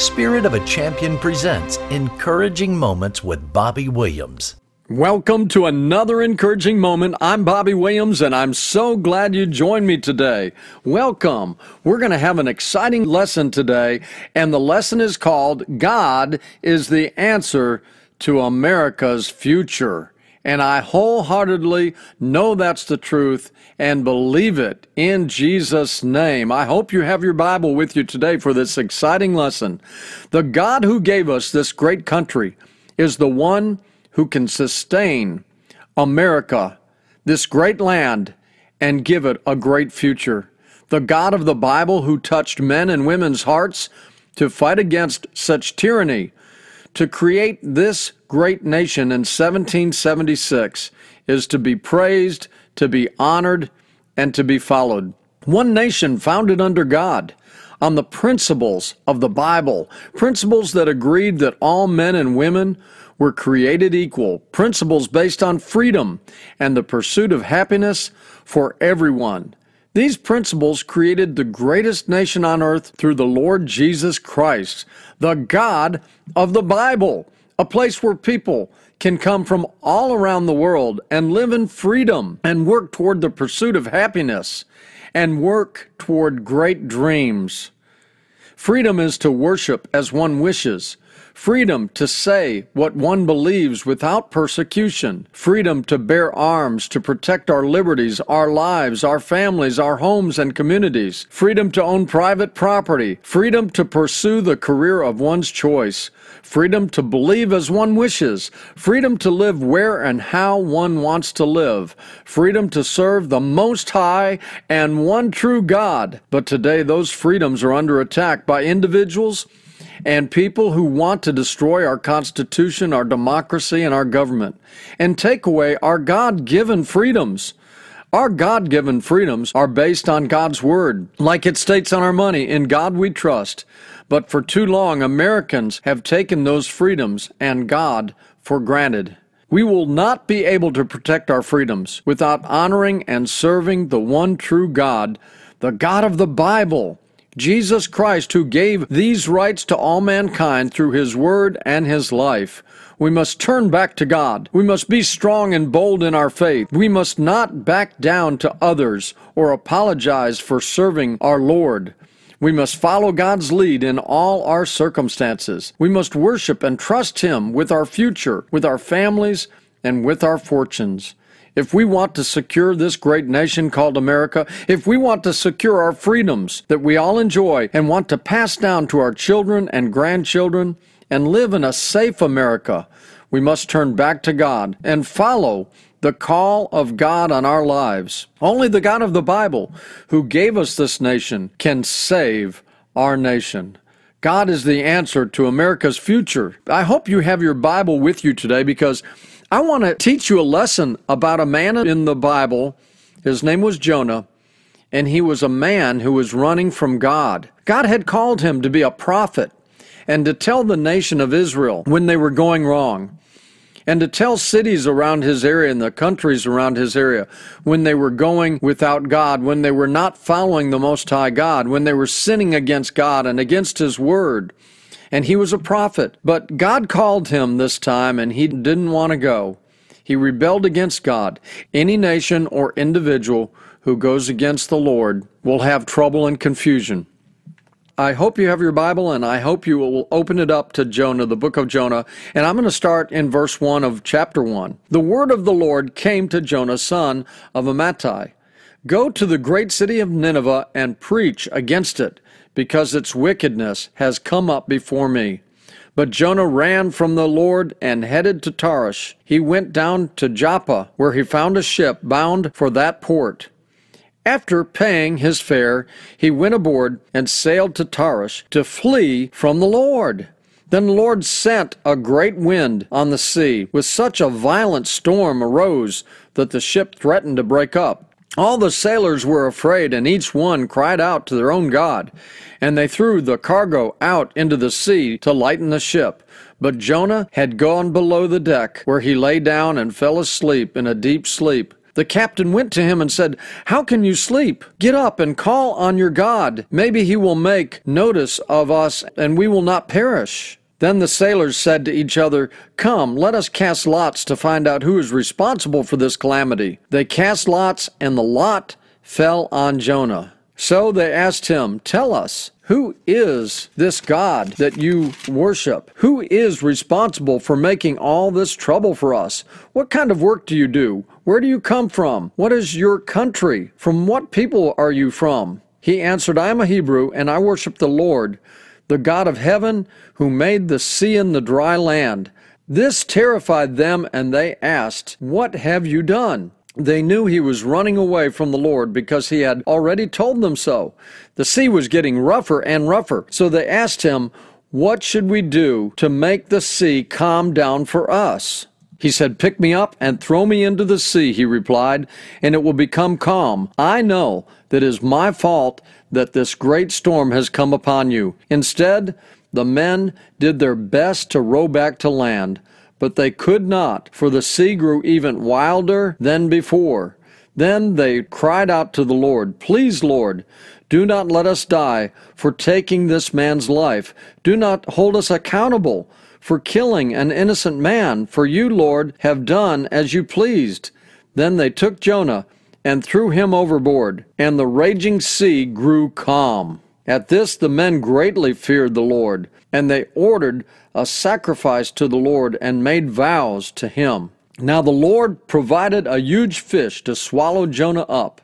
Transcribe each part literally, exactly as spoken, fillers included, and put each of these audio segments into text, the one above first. Spirit of a Champion presents Encouraging Moments with Bobby Williams. Welcome to another encouraging moment. I'm Bobby Williams, and I'm so glad you joined me today. Welcome. We're going to have an exciting lesson today, and the lesson is called God is the Answer to America's Future. And I wholeheartedly know that's the truth and believe it in Jesus' name. I hope you have your Bible with you today for this exciting lesson. The God who gave us this great country is the one who can sustain America, this great land, and give it a great future. The God of the Bible who touched men and women's hearts to fight against such tyranny, to create this great nation in seventeen seventy-six, is to be praised, to be honored, and to be followed. One nation founded under God on the principles of the Bible, principles that agreed that all men and women were created equal, principles based on freedom and the pursuit of happiness for everyone. These principles created the greatest nation on earth through the Lord Jesus Christ, the God of the Bible, a place where people can come from all around the world and live in freedom and work toward the pursuit of happiness and work toward great dreams. Freedom is to worship as one wishes. Freedom to say what one believes without persecution. Freedom to bear arms to protect our liberties, our lives, our families, our homes, and communities. Freedom to own private property. Freedom to pursue the career of one's choice. Freedom to believe as one wishes. Freedom to live where and how one wants to live. Freedom to serve the Most High and one true God. But today, those freedoms are under attack by individuals and people who want to destroy our Constitution, our democracy, and our government, and take away our God-given freedoms. Our God-given freedoms are based on God's Word. Like it states on our money, in God we trust. But for too long, Americans have taken those freedoms and God for granted. We will not be able to protect our freedoms without honoring and serving the one true God, the God of the Bible, Jesus Christ, who gave these rights to all mankind through His Word and His life. We must turn back to God. We must be strong and bold in our faith. We must not back down to others or apologize for serving our Lord. We must follow God's lead in all our circumstances. We must worship and trust Him with our future, with our families, and with our fortunes. If we want to secure this great nation called America, if we want to secure our freedoms that we all enjoy and want to pass down to our children and grandchildren and live in a safe America, we must turn back to God and follow the call of God on our lives. Only the God of the Bible, who gave us this nation, can save our nation. God is the answer to America's future. I hope you have your Bible with you today, because I want to teach you a lesson about a man in the Bible. His name was Jonah, and he was a man who was running from God. God had called him to be a prophet and to tell the nation of Israel when they were going wrong, and to tell cities around his area and the countries around his area when they were going without God, when they were not following the Most High God, when they were sinning against God and against His Word. And he was a prophet. But God called him this time, and he didn't want to go. He rebelled against God. Any nation or individual who goes against the Lord will have trouble and confusion. I hope you have your Bible, and I hope you will open it up to Jonah, the book of Jonah. And I'm going to start in verse one of chapter one. The word of the Lord came to Jonah, son of Amittai. Go to the great city of Nineveh and preach against it, because its wickedness has come up before me. But Jonah ran from the Lord and headed to Tarshish. He went down to Joppa, where he found a ship bound for that port. After paying his fare, he went aboard and sailed to Tarshish to flee from the Lord. Then the Lord sent a great wind on the sea, with such a violent storm arose that the ship threatened to break up. All the sailors were afraid, and each one cried out to their own god, and they threw the cargo out into the sea to lighten the ship. But Jonah had gone below the deck, where he lay down and fell asleep in a deep sleep. The captain went to him and said, "How can you sleep? Get up and call on your God. Maybe he will make notice of us, and we will not perish." Then the sailors said to each other, "Come, let us cast lots to find out who is responsible for this calamity." They cast lots, and the lot fell on Jonah. So they asked him, "Tell us, who is this God that you worship? Who is responsible for making all this trouble for us? What kind of work do you do? Where do you come from? What is your country? From what people are you from?" He answered, "I am a Hebrew, and I worship the Lord, the God of heaven, who made the sea and the dry land." This terrified them, and they asked, "What have you done?" They knew he was running away from the Lord because he had already told them so. The sea was getting rougher and rougher, so they asked him, "What should we do to make the sea calm down for us?" He said, "Pick me up and throw me into the sea," he replied, "and it will become calm. I know that it is my fault that this great storm has come upon you." Instead, the men did their best to row back to land, but they could not, for the sea grew even wilder than before. Then they cried out to the Lord, "Please, Lord, do not let us die for taking this man's life. Do not hold us accountable for killing an innocent man, for you, Lord, have done as you pleased." Then they took Jonah and threw him overboard, and the raging sea grew calm. At this the men greatly feared the Lord, and they ordered a sacrifice to the Lord and made vows to him. Now the Lord provided a huge fish to swallow Jonah up,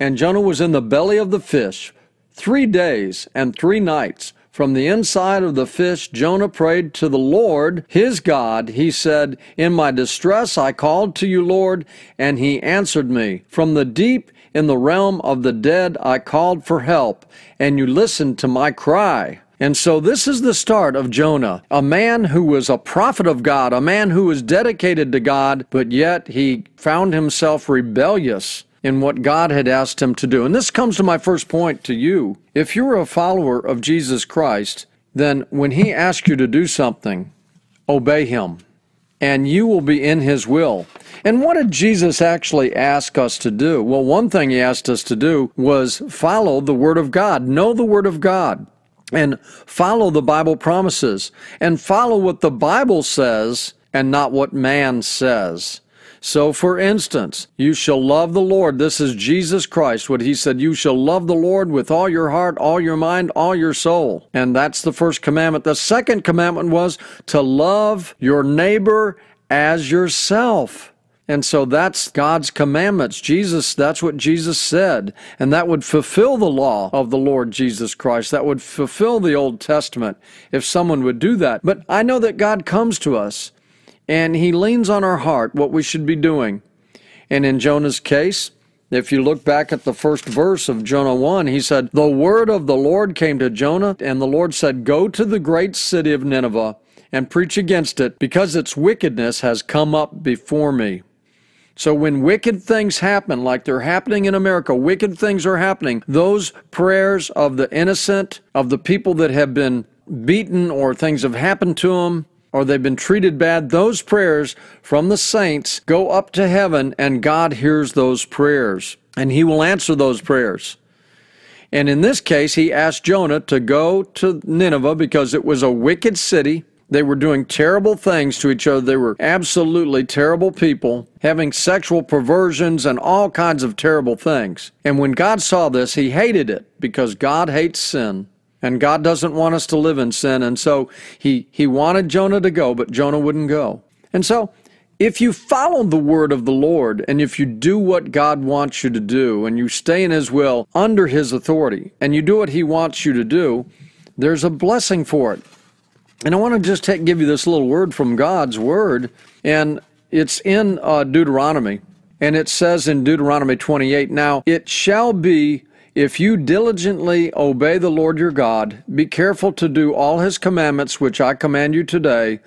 and Jonah was in the belly of the fish three days and three nights. From the inside of the fish, Jonah prayed to the Lord, his God. He said, "In my distress I called to you, Lord, and he answered me. From the deep, in the realm of the dead, I called for help, and you listened to my cry." And so this is the start of Jonah, a man who was a prophet of God, a man who was dedicated to God, but yet he found himself rebellious in what God had asked him to do. And this comes to my first point to you. If you're a follower of Jesus Christ, then when he asks you to do something, obey him, and you will be in his will. And what did Jesus actually ask us to do? Well, one thing he asked us to do was follow the Word of God, know the Word of God, and follow the Bible promises, and follow what the Bible says and not what man says. So, for instance, you shall love the Lord. This is Jesus Christ, what he said, you shall love the Lord with all your heart, all your mind, all your soul. And that's the first commandment. The second commandment was to love your neighbor as yourself. And so that's God's commandments. Jesus, that's what Jesus said. And that would fulfill the law of the Lord Jesus Christ. That would fulfill the Old Testament if someone would do that. But I know that God comes to us, and he leans on our heart what we should be doing. And in Jonah's case, if you look back at the first verse of Jonah one, he said, "The word of the Lord came to Jonah, and the Lord said, go to the great city of Nineveh and preach against it, because its wickedness has come up before me." So when wicked things happen, like they're happening in America, wicked things are happening, those prayers of the innocent, of the people that have been beaten or things have happened to them, or they've been treated bad, those prayers from the saints go up to heaven, and God hears those prayers, and he will answer those prayers. And in this case, he asked Jonah to go to Nineveh because it was a wicked city. They were doing terrible things to each other. They were absolutely terrible people, having sexual perversions and all kinds of terrible things. And when God saw this, he hated it, because God hates sin. And God doesn't want us to live in sin, and so he, he wanted Jonah to go, but Jonah wouldn't go. And so, if you follow the word of the Lord, and if you do what God wants you to do, and you stay in his will, under his authority, and you do what he wants you to do, there's a blessing for it. And I want to just take, give you this little word from God's word, and it's in uh, Deuteronomy, and it says in Deuteronomy twenty-eight, "Now it shall be, if you diligently obey the Lord your God, be careful to do all his commandments, which I command you today,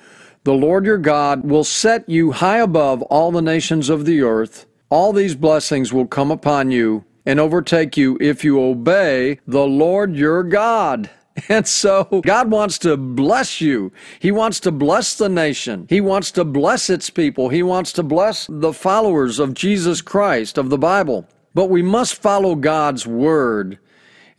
the Lord your God will set you high above all the nations of the earth. All these blessings will come upon you and overtake you if you obey the Lord your God." And so God wants to bless you. He wants to bless the nation. He wants to bless its people. He wants to bless the followers of Jesus Christ, of the Bible. But we must follow God's word.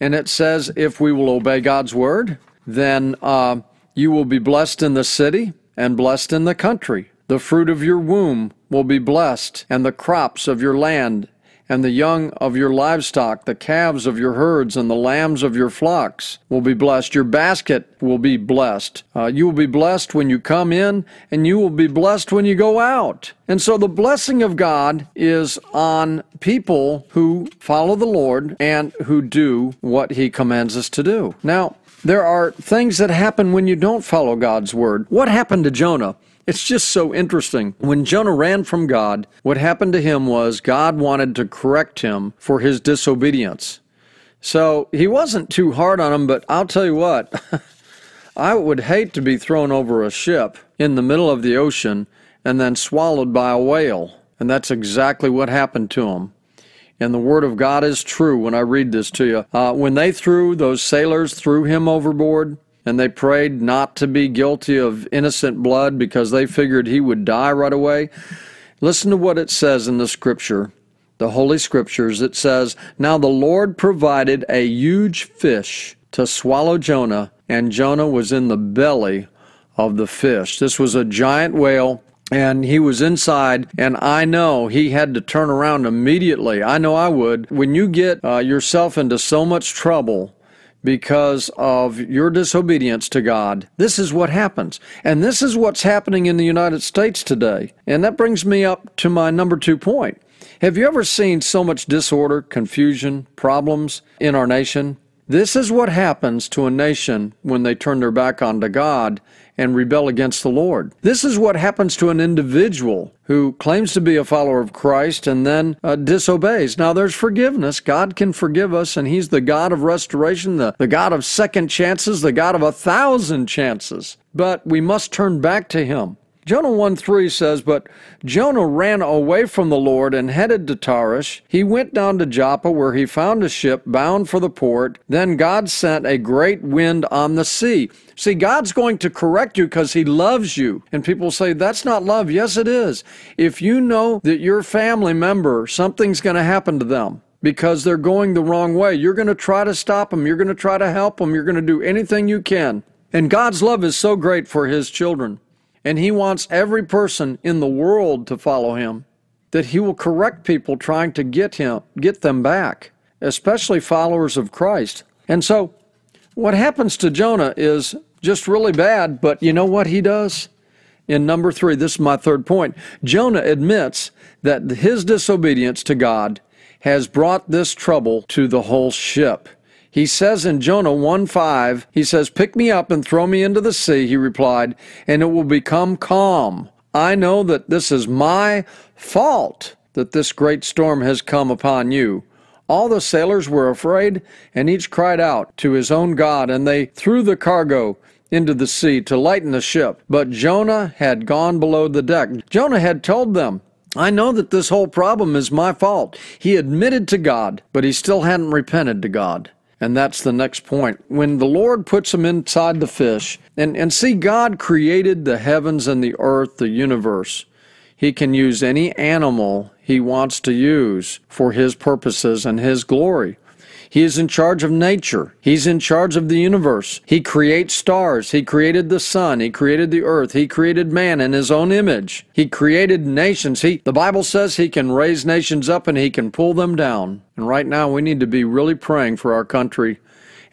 And it says if we will obey God's word, then uh, you will be blessed in the city and blessed in the country. The fruit of your womb will be blessed, and the crops of your land, and the young of your livestock, the calves of your herds, and the lambs of your flocks will be blessed. Your basket will be blessed. Uh, you will be blessed when you come in, and you will be blessed when you go out. And so the blessing of God is on people who follow the Lord and who do what He commands us to do. Now, there are things that happen when you don't follow God's word. What happened to Jonah? It's just so interesting. When Jonah ran from God, what happened to him was God wanted to correct him for his disobedience. So He wasn't too hard on him, but I'll tell you what, I would hate to be thrown over a ship in the middle of the ocean and then swallowed by a whale. And that's exactly what happened to him. And the Word of God is true when I read this to you. Uh, when they threw, those sailors threw him overboard, and they prayed not to be guilty of innocent blood because they figured he would die right away. Listen to what it says in the Scripture, the Holy Scriptures. It says, "Now the Lord provided a huge fish to swallow Jonah, and Jonah was in the belly of the fish." This was a giant whale, and he was inside, and I know he had to turn around immediately. I know I would. When you get uh, yourself into so much trouble because of your disobedience to God, this is what happens. And this is what's happening in the United States today. And that brings me up to my number two point. Have you ever seen so much disorder, confusion, problems in our nation? This is what happens to a nation when they turn their back onto God and rebel against the Lord. This is what happens to an individual who claims to be a follower of Christ and then uh, disobeys. Now, there's forgiveness. God can forgive us, and He's the God of restoration, the, the God of second chances, the God of a thousand chances. But we must turn back to Him. Jonah one three says, "But Jonah ran away from the Lord and headed to Tarshish. He went down to Joppa, where he found a ship bound for the port. Then God sent a great wind on the sea." See, God's going to correct you because He loves you. And people say, "That's not love." Yes, it is. If you know that your family member, something's going to happen to them because they're going the wrong way, you're going to try to stop them. You're going to try to help them. You're going to do anything you can. And God's love is so great for His children. And He wants every person in the world to follow Him, that He will correct people trying to get him, get them back, especially followers of Christ. And so what happens to Jonah is just really bad, but you know what he does? In number three, this is my third point, Jonah admits that his disobedience to God has brought this trouble to the whole ship. He says in Jonah one five, he says, "Pick me up and throw me into the sea," he replied, "and it will become calm. I know that this is my fault that this great storm has come upon you." All the sailors were afraid, and each cried out to his own God, and they threw the cargo into the sea to lighten the ship. But Jonah had gone below the deck. Jonah had told them, "I know that this whole problem is my fault." He admitted to God, but he still hadn't repented to God. And that's the next point. When the Lord puts them inside the fish, and, and see, God created the heavens and the earth, the universe. He can use any animal He wants to use for His purposes and His glory. He is in charge of nature. He's in charge of the universe. He creates stars. He created the sun. He created the earth. He created man in His own image. He created nations. He, the Bible says He can raise nations up and He can pull them down. And right now we need to be really praying for our country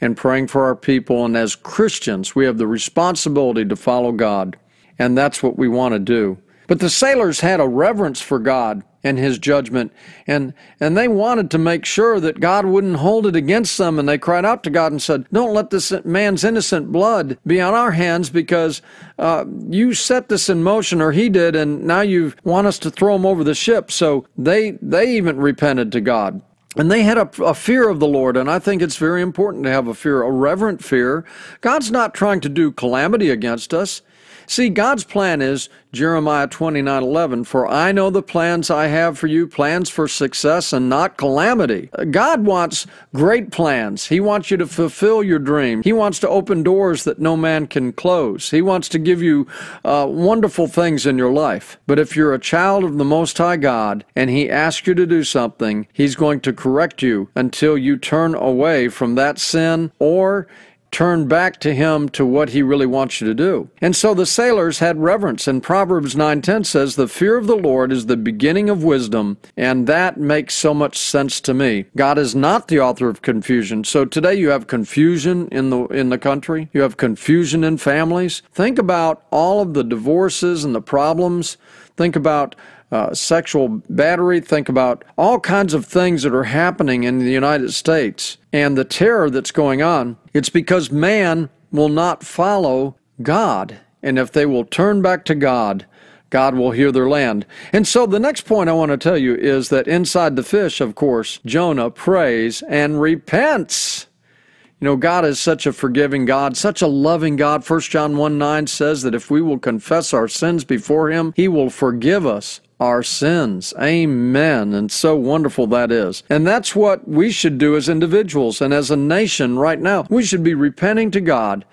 and praying for our people. And as Christians, we have the responsibility to follow God. And that's what we want to do. But the sailors had a reverence for God and His judgment, and and they wanted to make sure that God wouldn't hold it against them, and they cried out to God and said, "Don't let this man's innocent blood be on our hands, because uh, you set this in motion, or he did, and now you want us to throw him over the ship." So they, they even repented to God. And they had a, a fear of the Lord, and I think it's very important to have a fear, a reverent fear. God's not trying to do calamity against us. See, God's plan is Jeremiah twenty-nine eleven, for I know the plans I have for you, plans for success and not calamity. God wants great plans. He wants you to fulfill your dream. He wants to open doors that no man can close. He wants to give you uh, wonderful things in your life. But if you're a child of the Most High God and He asks you to do something, He's going to correct you until you turn away from that sin or turn back to Him, to what He really wants you to do. And so the sailors had reverence, and Proverbs nine ten says, the fear of the Lord is the beginning of wisdom, and that makes so much sense to me. God is not the author of confusion. So today you have confusion in the in the country. You have confusion in families. Think about all of the divorces and the problems. Think about Uh, sexual battery, think about all kinds of things that are happening in the United States and the terror that's going on. It's because man will not follow God. And if they will turn back to God, God will hear their land. And so the next point I want to tell you is that inside the fish, of course, Jonah prays and repents. You know, God is such a forgiving God, such a loving God. First John one nine says that if we will confess our sins before Him, He will forgive us our sins. Amen. And so wonderful that is. And that's what we should do as individuals and as a nation right now. We should be repenting to God.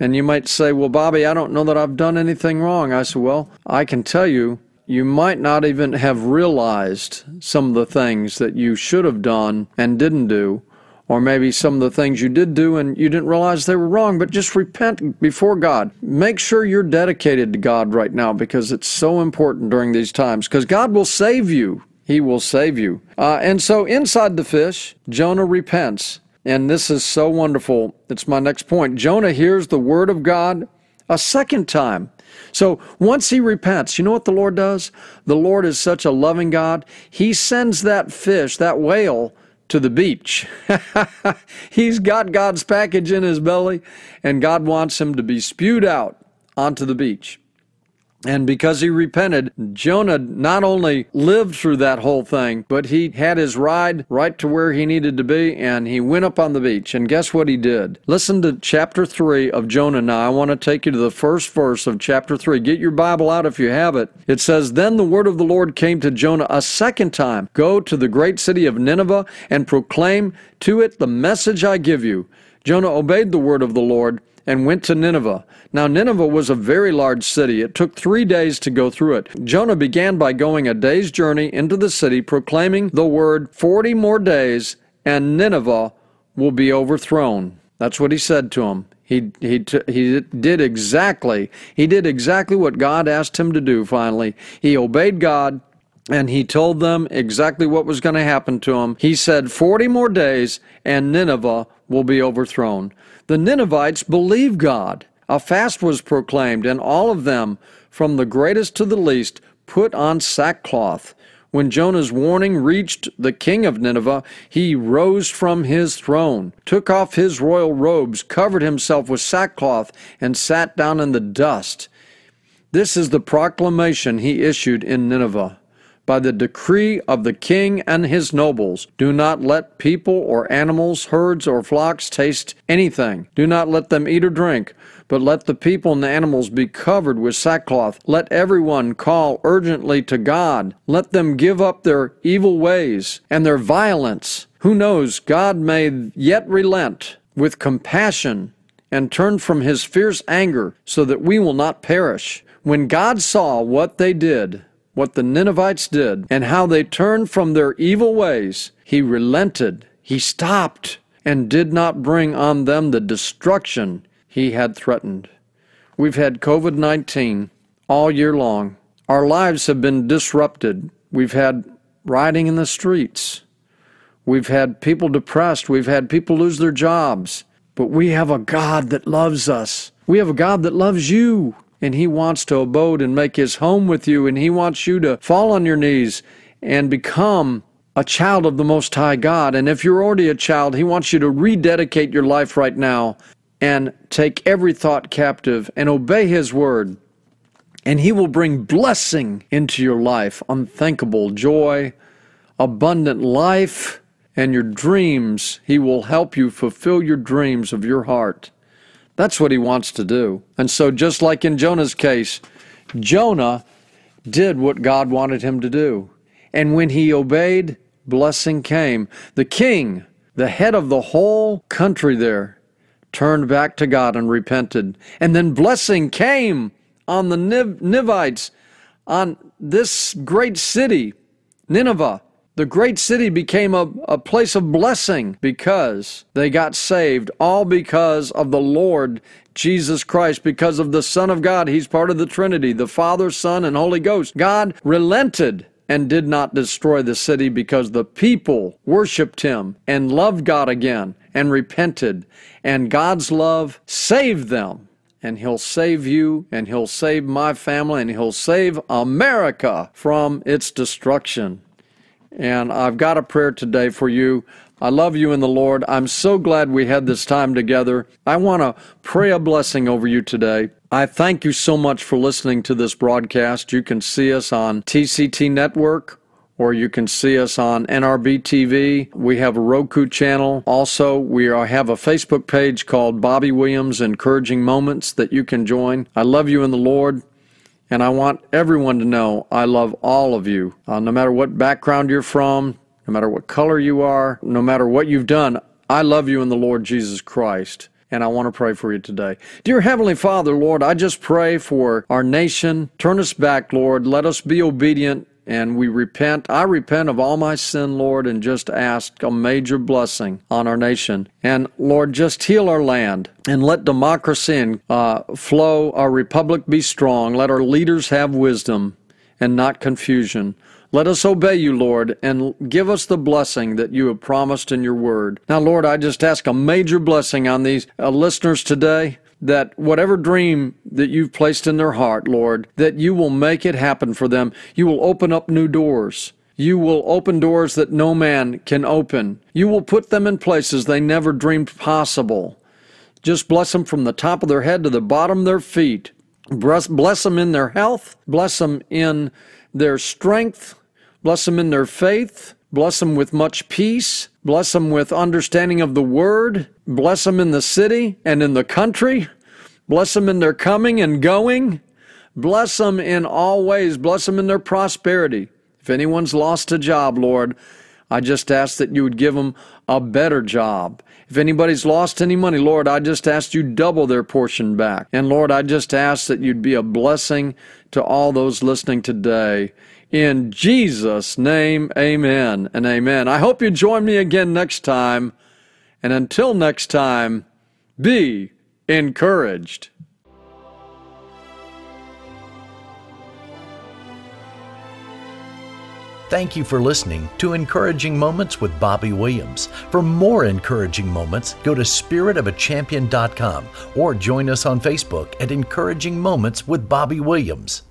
And you might say, well, Bobby, I don't know that I've done anything wrong. I said, well, I can tell you, you might not even have realized some of the things that you should have done and didn't do. Or maybe some of the things you did do and you didn't realize they were wrong, but just repent before God. Make sure you're dedicated to God right now, because it's so important during these times, because God will save you. He will save you. Uh, and so inside the fish, Jonah repents. And this is so wonderful. It's my next point. Jonah hears the word of God a second time. So once he repents, you know what the Lord does? The Lord is such a loving God. He sends that fish, that whale, to the beach. He's got God's package in his belly, and God wants him to be spewed out onto the beach. And because he repented, Jonah not only lived through that whole thing, but he had his ride right to where he needed to be, and he went up on the beach. And guess what he did? Listen to chapter three of Jonah now. I want to take you to the first verse of chapter three. Get your Bible out if you have it. It says, then the word of the Lord came to Jonah a second time. Go to the great city of Nineveh and proclaim to it the message I give you. Jonah obeyed the word of the Lord and went to Nineveh. Now, Nineveh was a very large city. It took three days to go through it. Jonah began by going a day's journey into the city, proclaiming the word, forty more days, and Nineveh will be overthrown. That's what he said to him. He he t- he did exactly, he did exactly what God asked him to do, finally. He obeyed God, and he told them exactly what was going to happen to him. He said, forty more days, and Nineveh will be overthrown. The Ninevites believed God. A fast was proclaimed, and all of them, from the greatest to the least, put on sackcloth. When Jonah's warning reached the king of Nineveh, he rose from his throne, took off his royal robes, covered himself with sackcloth, and sat down in the dust. This is the proclamation he issued in Nineveh. By the decree of the king and his nobles, do not let people or animals, herds or flocks taste anything. Do not let them eat or drink, but let the people and the animals be covered with sackcloth. Let everyone call urgently to God. Let them give up their evil ways and their violence. Who knows, God may yet relent with compassion and turn from his fierce anger so that we will not perish. When God saw what they did, what the Ninevites did, and how they turned from their evil ways, he relented, he stopped, and did not bring on them the destruction he had threatened. We've had covid nineteen all year long. Our lives have been disrupted. We've had rioting in the streets. We've had people depressed. We've had people lose their jobs. But we have a God that loves us. We have a God that loves you. And he wants to abode and make his home with you, and he wants you to fall on your knees and become a child of the Most High God. And if you're already a child, he wants you to rededicate your life right now and take every thought captive and obey his word. And he will bring blessing into your life, unthinkable joy, abundant life, and your dreams. He will help you fulfill your dreams of your heart. That's what he wants to do. And so just like in Jonah's case, Jonah did what God wanted him to do. And when he obeyed, blessing came. The king, the head of the whole country there, turned back to God and repented. And then blessing came on the Ninevites, on this great city, Nineveh. The great city became a, a place of blessing because they got saved, all because of the Lord Jesus Christ, because of the Son of God. He's part of the Trinity, the Father, Son, and Holy Ghost. God relented and did not destroy the city because the people worshiped him and loved God again and repented. And God's love saved them. And he'll save you, and he'll save my family, and he'll save America from its destruction. And I've got a prayer today for you. I love you in the Lord. I'm so glad we had this time together. I want to pray a blessing over you today. I thank you so much for listening to this broadcast. You can see us on T C T Network, or you can see us on N R B T V. We have a Roku channel. Also, we are, have a Facebook page called Bobby Williams Encouraging Moments that you can join. I love you in the Lord. And I want everyone to know I love all of you, uh, no matter what background you're from, no matter what color you are, no matter what you've done. I love you in the Lord Jesus Christ, and I want to pray for you today. Dear Heavenly Father, Lord, I just pray for our nation. Turn us back, Lord. Let us be obedient, and we repent. I repent of all my sin, Lord, and just ask a major blessing on our nation. And, Lord, just heal our land and let democracy uh, flow, our republic be strong. Let our leaders have wisdom and not confusion. Let us obey you, Lord, and give us the blessing that you have promised in your word. Now, Lord, I just ask a major blessing on these uh, listeners today, that whatever dream that you've placed in their heart, Lord, that you will make it happen for them. You will open up new doors. You will open doors that no man can open. You will put them in places they never dreamed possible. Just bless them from the top of their head to the bottom of their feet. Bless them in their health. Bless them in their strength. Bless them in their faith. Bless them with much peace. Bless them with understanding of the word. Bless them in the city and in the country. Bless them in their coming and going. Bless them in all ways. Bless them in their prosperity. If anyone's lost a job, Lord, I just ask that you would give them a better job. If anybody's lost any money, Lord, I just ask you double their portion back. And Lord, I just ask that you'd be a blessing to all those listening today. In Jesus' name, amen and amen. I hope you join me again next time. And until next time, be encouraged. Thank you for listening to Encouraging Moments with Bobby Williams. For more encouraging moments, go to spirit of a champion dot com or join us on Facebook at Encouraging Moments with Bobby Williams.